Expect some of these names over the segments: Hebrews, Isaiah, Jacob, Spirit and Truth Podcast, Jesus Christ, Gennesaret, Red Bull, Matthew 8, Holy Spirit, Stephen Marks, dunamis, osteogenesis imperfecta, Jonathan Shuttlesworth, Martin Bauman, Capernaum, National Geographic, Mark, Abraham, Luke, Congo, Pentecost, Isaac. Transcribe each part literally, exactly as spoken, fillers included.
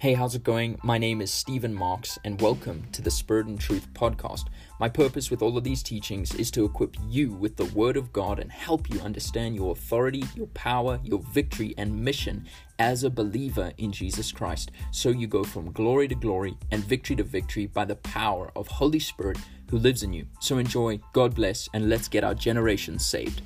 Hey, how's it going? My name is Stephen Marks, and welcome to the Spirit and Truth Podcast. My purpose with all of these teachings is to equip you with the Word of God and help you understand your authority, your power, your victory, and mission as a believer in Jesus Christ, so you go from glory to glory and victory to victory by the power of Holy Spirit who lives in you. So enjoy, God bless, and let's get our generation saved.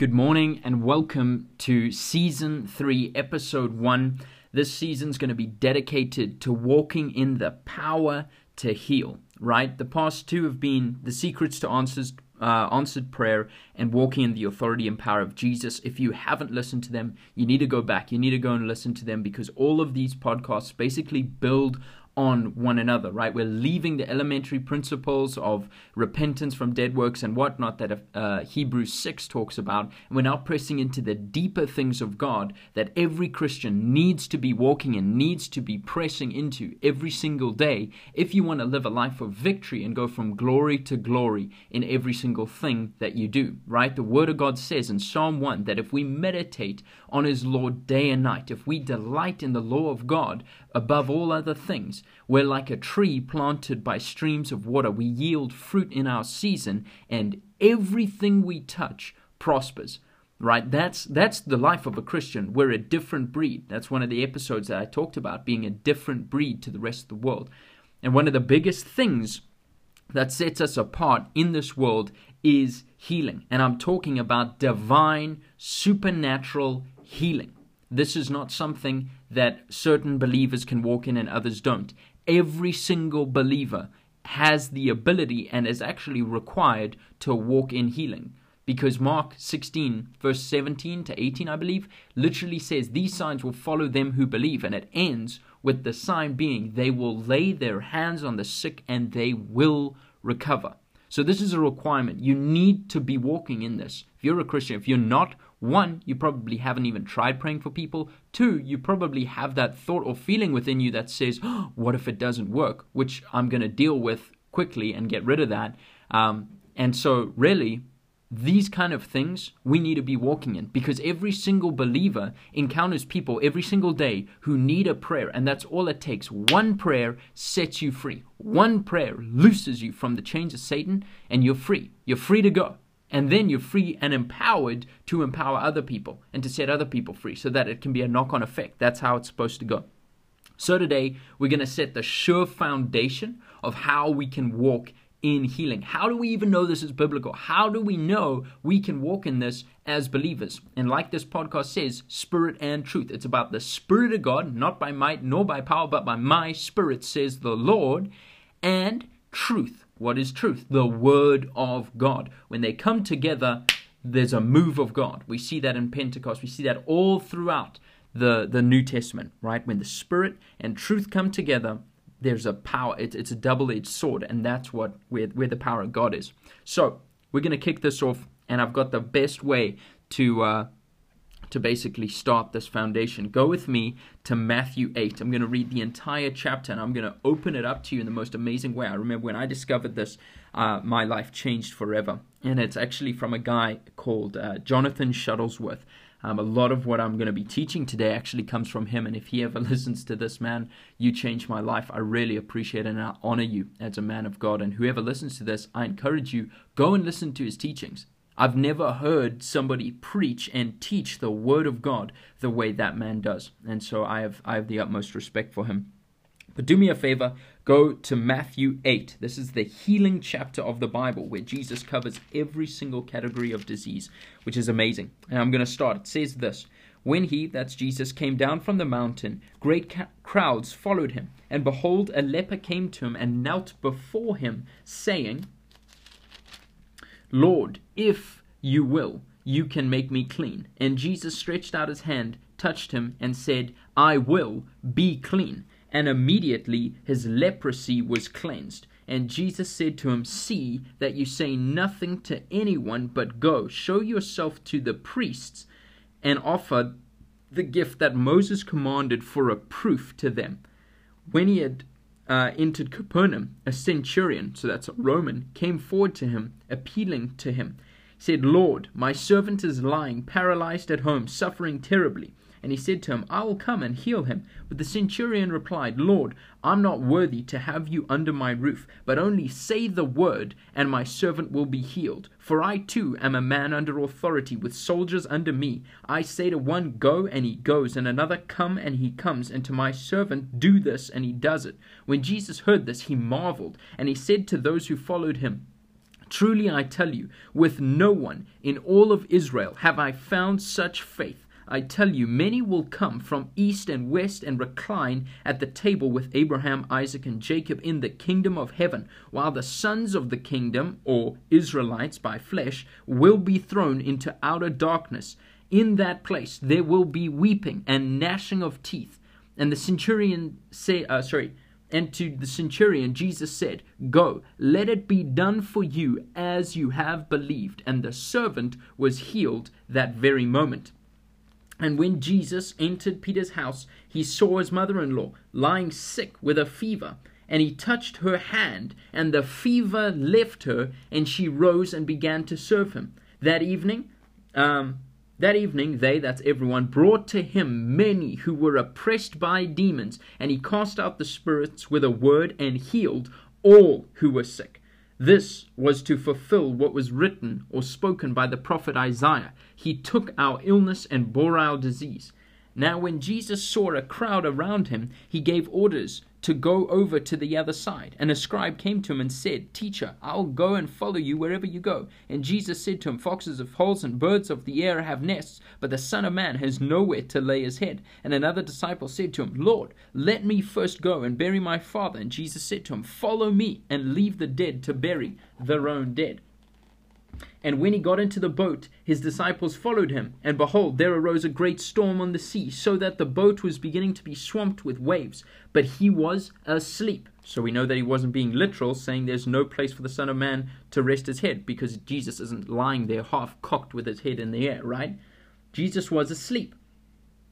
Good morning and welcome to Season three, Episode one. This season's going to be dedicated to walking in the power to heal, right? The past two have been the secrets to answers, uh, answered prayer and walking in the authority and power of Jesus. If you haven't listened to them, you need to go back. You need to go and listen to them because all of these podcasts basically build on one another, right? We're leaving the elementary principles of repentance from dead works and whatnot that uh, Hebrews six talks about, and we're now pressing into the deeper things of God that every Christian needs to be walking in, needs to be pressing into every single day if you want to live a life of victory and go from glory to glory in every single thing that you do, right? The Word of God says in Psalm one that if we meditate on His law day and night, if we delight in the law of God above all other things, we're like a tree planted by streams of water. We yield fruit in our season, and everything we touch prospers, right? That's that's the life of a Christian. We're a different breed. That's one of the episodes that I talked about, being a different breed to the rest of the world. And one of the biggest things that sets us apart in this world is healing. And I'm talking about divine, supernatural healing. This is not something that certain believers can walk in and others don't. Every single believer has the ability and is actually required to walk in healing. Because Mark sixteen, verse seventeen to eighteen, I believe, literally says, "These signs will follow them who believe." And it ends with the sign being, "They will lay their hands on the sick and they will recover." So this is a requirement. You need to be walking in this. If you're a Christian, if you're not, one, you probably haven't even tried praying for people. Two, you probably have that thought or feeling within you that says, oh, what if it doesn't work? Which I'm going to deal with quickly and get rid of that. Um, and so really, these kind of things we need to be walking in, because every single believer encounters people every single day who need a prayer, and that's all it takes. One prayer sets you free. One prayer looses you from the chains of Satan, and you're free. You're free to go. And then you're free and empowered to empower other people and to set other people free so that it can be a knock-on effect. That's how it's supposed to go. So today, we're going to set the sure foundation of how we can walk in healing. How do we even know this is biblical? How do we know we can walk in this as believers? And like this podcast says, Spirit and Truth. It's about the Spirit of God, not by might nor by power, but by my Spirit, says the Lord, and truth. What is truth? The Word of God. When they come together, there's a move of God. We see that in Pentecost. We see that all throughout the, the New Testament, right? When the Spirit and truth come together, there's a power. It, it's a double-edged sword, and that's what where, where the power of God is. So we're going to kick this off, and I've got the best way to uh, to basically start this foundation. Go with me to Matthew eight. I'm going to read the entire chapter, and I'm going to open it up to you in the most amazing way. I remember when I discovered this, uh, my life changed forever. And it's actually from a guy called uh, Jonathan Shuttlesworth. Um, a lot of what I'm going to be teaching today actually comes from him. And if he ever listens to this, man, you changed my life. I really appreciate it, and I honor you as a man of God. And whoever listens to this, I encourage you, go and listen to his teachings. I've never heard somebody preach and teach the Word of God the way that man does. And so I have I have the utmost respect for him. But do me a favor, go to Matthew eight. This is the healing chapter of the Bible where Jesus covers every single category of disease, which is amazing. And I'm going to start. It says this, "When he," that's Jesus, "came down from the mountain, great ca- crowds followed him. And behold, a leper came to him and knelt before him, saying, 'Lord, if you will, you can make me clean.' And Jesus stretched out his hand, touched him, and said, 'I will, be clean.' And immediately his leprosy was cleansed. And Jesus said to him, 'See that you say nothing to anyone, but go, show yourself to the priests, and offer the gift that Moses commanded for a proof to them.' When he had uh, entered Capernaum, a centurion," so that's a Roman, "came forward to him, appealing to him, said, Lord, my servant is lying, paralyzed at home, suffering terribly. And he said to him, I will come and heal him. But the centurion replied, Lord, I'm not worthy to have you under my roof, but only say the word, and my servant will be healed. For I too am a man under authority, with soldiers under me. I say to one, go, and he goes, and another, come, and he comes, and to my servant, do this, and he does it. When Jesus heard this, he marveled, and he said to those who followed him, Truly I tell you, with no one in all of Israel have I found such faith. I tell you, many will come from east and west and recline at the table with Abraham, Isaac, and Jacob in the kingdom of heaven, while the sons of the kingdom, or Israelites by flesh, will be thrown into outer darkness. In that place there will be weeping and gnashing of teeth. And the centurion say, uh, sorry, and to the centurion Jesus said, Go, let it be done for you as you have believed. And the servant was healed that very moment. And when Jesus entered Peter's house, he saw his mother-in-law lying sick with a fever, and he touched her hand, and the fever left her, and she rose and began to serve him. That evening, um, that evening they, that's everyone, brought to him many who were oppressed by demons, and he cast out the spirits with a word and healed all who were sick. This was to fulfill what was written or spoken by the prophet Isaiah. He took our illness and bore our disease. Now when Jesus saw a crowd around him, he gave orders to go over to the other side. And a scribe came to him and said, Teacher, I'll go and follow you wherever you go. And Jesus said to him, Foxes have holes and birds of the air have nests, but the Son of Man has nowhere to lay his head. And another disciple said to him, Lord, let me first go and bury my father. And Jesus said to him, Follow me and leave the dead to bury their own dead. And when he got into the boat, his disciples followed him. And behold, there arose a great storm on the sea, so that the boat was beginning to be swamped with waves. But he was asleep. So we know that he wasn't being literal, saying there's no place for the Son of Man to rest his head, because Jesus isn't lying there half-cocked with his head in the air, right? Jesus was asleep.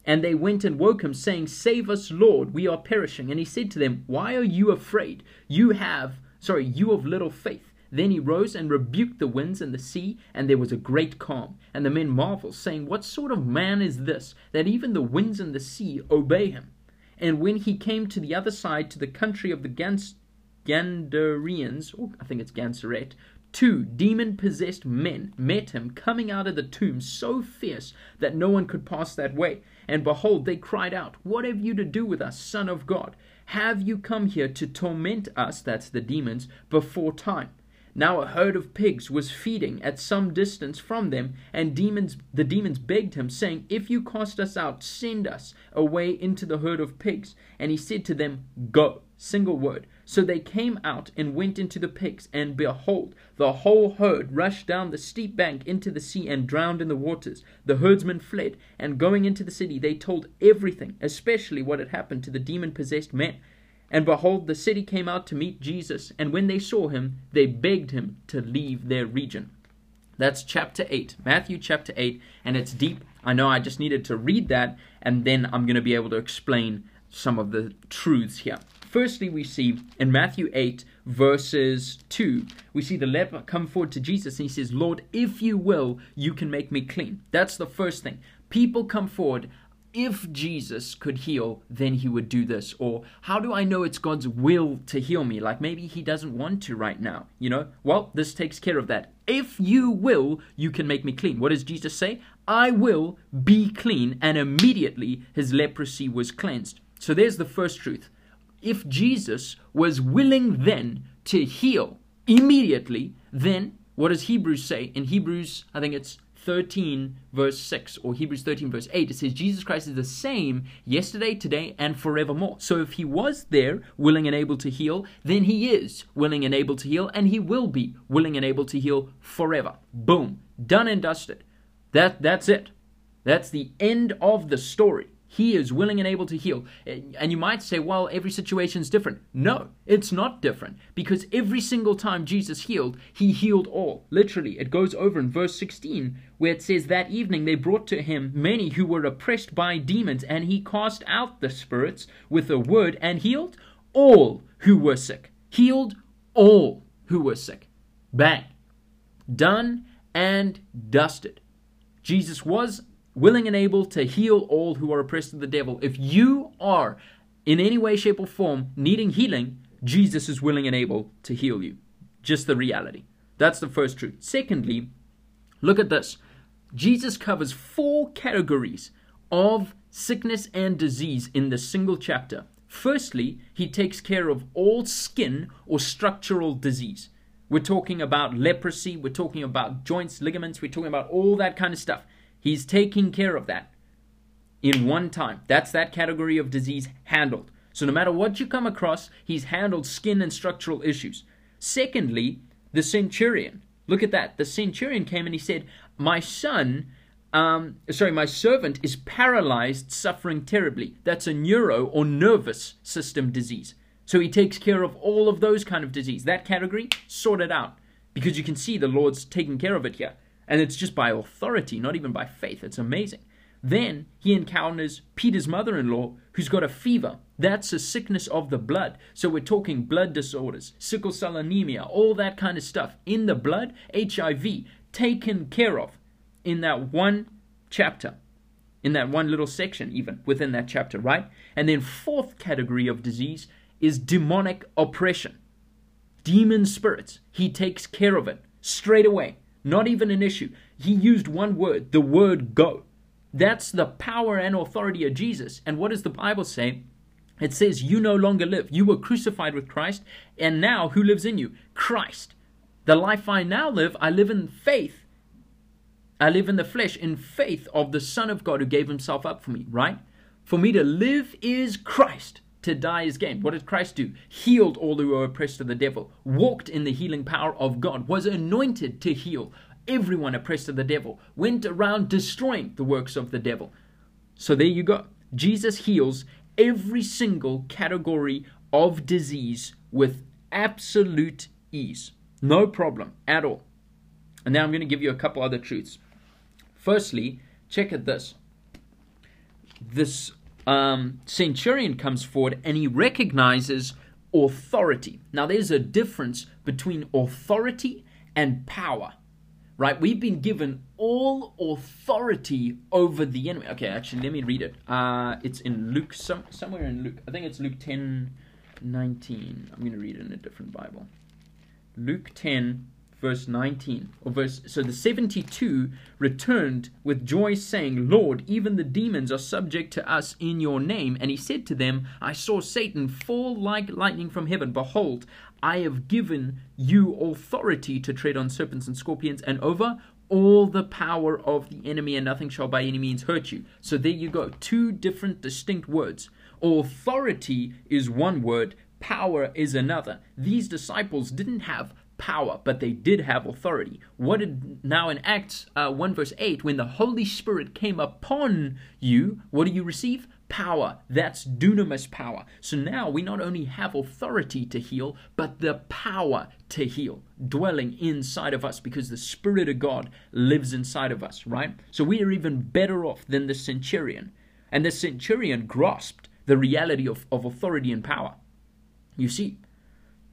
And they went and woke him, saying, Save us, Lord, we are perishing. And he said to them, Why are you afraid? You have, sorry, you of little faith. Then he rose and rebuked the winds and the sea, and there was a great calm. And the men marveled, saying, What sort of man is this, that even the winds and the sea obey him? And when he came to the other side, to the country of the Gans- Gadarenes, or I think it's Gennesaret, two demon-possessed men met him, coming out of the tomb so fierce that no one could pass that way. And behold, they cried out, What have you to do with us, Son of God? Have you come here to torment us, that's the demons, before time? Now a herd of pigs was feeding at some distance from them, and demons, the demons begged him, saying, If you cast us out, send us away into the herd of pigs. And he said to them, Go, single word. So they came out and went into the pigs, and behold, the whole herd rushed down the steep bank into the sea and drowned in the waters. The herdsmen fled, and going into the city, they told everything, especially what had happened to the demon-possessed man. And behold, the city came out to meet Jesus, and when they saw him, they begged him to leave their region. That's chapter eight, Matthew chapter eight, and it's deep. I know I just needed to read that, and then I'm going to be able to explain some of the truths here. Firstly, we see in Matthew eight, verses two, we see the leper come forward to Jesus, and he says, Lord, if you will, you can make me clean. That's the first thing. People come forward. If Jesus could heal, then he would do this. Or how do I know it's God's will to heal me? Like maybe he doesn't want to right now, you know? Well, this takes care of that. If you will, you can make me clean. What does Jesus say? I will be clean. And immediately his leprosy was cleansed. So there's the first truth. If Jesus was willing then to heal immediately, then what does Hebrews say? In Hebrews, I think it's thirteen verse six, or Hebrews thirteen verse eight, it says Jesus Christ is the same yesterday, today, and forevermore. So if he was there willing and able to heal, then he is willing and able to heal, and he will be willing and able to heal forever. Boom. Done and dusted. That that's it. That's the end of the story. He is willing and able to heal. And you might say, well, every situation is different. No, it's not different, because every single time Jesus healed, he healed all. Literally, it goes over in verse sixteen, where it says, That evening they brought to him many who were oppressed by demons, and he cast out the spirits with a word and healed all who were sick. Healed all who were sick. Bang. Done and dusted. Jesus was willing and able to heal all who are oppressed of the devil. If you are in any way, shape, or form needing healing, Jesus is willing and able to heal you. Just the reality. That's the first truth. Secondly, look at this. Jesus covers four categories of sickness and disease in this single chapter. Firstly, he takes care of all skin or structural disease. We're talking about leprosy, we're talking about joints, ligaments, we're talking about all that kind of stuff. He's taking care of that in one time. That's that category of disease handled. So no matter what you come across, he's handled skin and structural issues. Secondly, the centurion. Look at that. The centurion came and he said, my son, um, sorry, my servant is paralyzed, suffering terribly. That's a neuro or nervous system disease. So he takes care of all of those kind of disease. That category, sorted out. Because you can see the Lord's taking care of it here. And it's just by authority, not even by faith. It's amazing. Then he encounters Peter's mother-in-law who's got a fever. That's a sickness of the blood. So we're talking blood disorders, sickle cell anemia, all that kind of stuff. In the blood, H I V, taken care of in that one chapter, in that one little section even, within that chapter, right? And then fourth category of disease is demonic oppression. Demon spirits. He takes care of it straight away. Not even an issue. He used one word, the word go. That's the power and authority of Jesus. And what does the Bible say? It says, you no longer live. You were crucified with Christ. And now who lives in you? Christ. The life I now live, I live in faith. I live in the flesh, in faith of the Son of God who gave himself up for me, right? For me to live is Christ. To die is gain. What did Christ do? Healed all who were oppressed of the devil. Walked in the healing power of God. Was anointed to heal everyone oppressed of the devil. Went around destroying the works of the devil. So there you go. Jesus heals every single category of disease with absolute ease. No problem at all. And now I'm going to give you a couple other truths. Firstly, check at this. This... Um, centurion comes forward and he recognizes authority. Now there's a difference between authority and power, right? We've been given all authority over the enemy. Okay, actually, let me read it. Uh, it's in Luke, some, somewhere in Luke. I think it's Luke ten, nineteen. I'm going to read it in a different Bible. Luke ten, verse nineteen. Or verse. So the seventy-two returned with joy, saying, Lord, even the demons are subject to us in your name. And he said to them, I saw Satan fall like lightning from heaven. Behold, I have given you authority to tread on serpents and scorpions and over all the power of the enemy, and nothing shall by any means hurt you. So there you go. Two different distinct words. Authority is one word. Power is another. These disciples didn't have power, but they did have authority. What did now in Acts uh, one verse eight, when the Holy Spirit came upon you, what do you receive? Power. That's dunamis power. So now we not only have authority to heal, but the power to heal dwelling inside of us because the Spirit of God lives inside of us, right? So we are even better off than the centurion. And the centurion grasped the reality of, of authority and power. You see,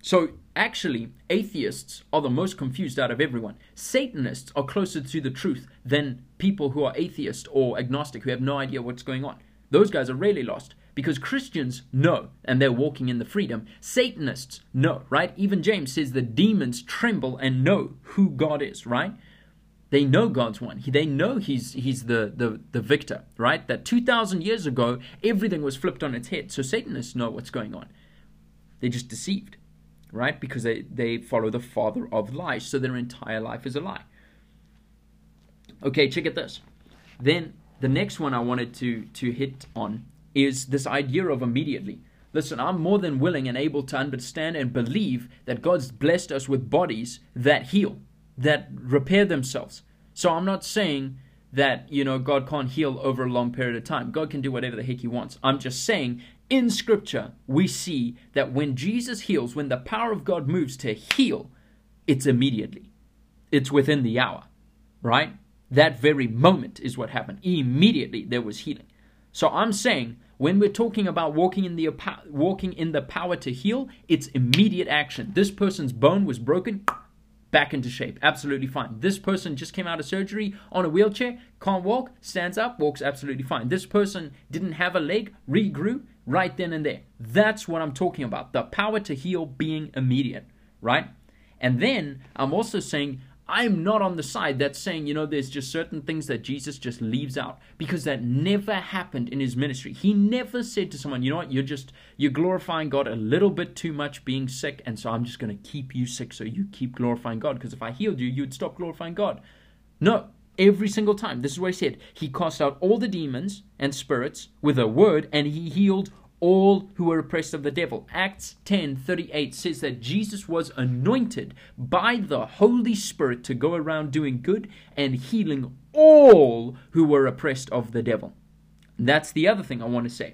so actually, atheists are the most confused out of everyone. Satanists are closer to the truth than people who are atheist or agnostic, who have no idea what's going on. Those guys are really lost because Christians know, and they're walking in the freedom. Satanists know, right? Even James says the demons tremble and know who God is, right? They know God's one. They know he's he's the, the, the victor, right? That two thousand years ago, everything was flipped on its head. So Satanists know what's going on. They're just deceived. Right? Because they, they follow the father of lies. So their entire life is a lie. Okay, check out this. Then the next one I wanted to, to hit on is this idea of immediately. Listen, I'm more than willing and able to understand and believe that God's blessed us with bodies that heal, that repair themselves. So I'm not saying that, you know, God can't heal over a long period of time. God can do whatever the heck he wants. I'm just saying, in Scripture, we see that when Jesus heals, when the power of God moves to heal, it's immediately. It's within the hour, right? That very moment is what happened. Immediately, there was healing. So I'm saying, when we're talking about walking in the walking in the power to heal, it's immediate action. This person's bone was broken, back into shape. Absolutely fine. This person just came out of surgery on a wheelchair, can't walk, stands up, walks absolutely fine. This person didn't have a leg, regrew right then and there. That's what I'm talking about. The power to heal being immediate, right? And then I'm also saying, I'm not on the side that's saying, you know, there's just certain things that Jesus just leaves out, because that never happened in his ministry. He never said to someone, you know what, you're just, you're glorifying God a little bit too much being sick, and so I'm just going to keep you sick so you keep glorifying God, because if I healed you, you'd stop glorifying God. No, every single time. This is what he said. He cast out all the demons and spirits with a word, and he healed all who were oppressed of the devil. Acts ten thirty-eight says that Jesus was anointed by the Holy Spirit to go around doing good and healing all who were oppressed of the devil. That's the other thing I want to say.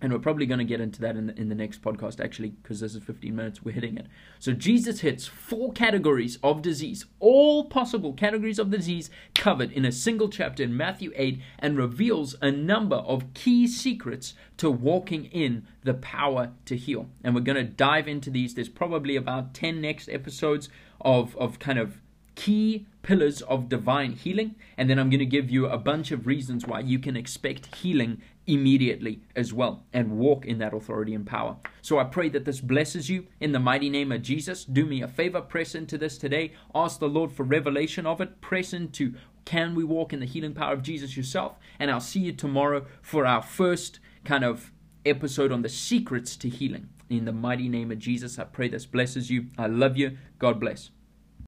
And we're probably going to get into that in the, in the next podcast, actually, because this is fifteen minutes, we're hitting it. So Jesus hits four categories of disease, all possible categories of disease covered in a single chapter in Matthew eight, and reveals a number of key secrets to walking in the power to heal. And we're going to dive into these. There's probably about ten next episodes of, of kind of key pillars of divine healing, and then I'm going to give you a bunch of reasons why you can expect healing immediately as well and walk in that authority and power. So I pray that this blesses you in the mighty name of Jesus. Do me a favor, press into this today. Ask the Lord for revelation of it. Press into, can we walk in the healing power of Jesus yourself? And I'll see you tomorrow for our first kind of episode on the secrets to healing. In the mighty name of Jesus, I pray this blesses you. I love you. God bless.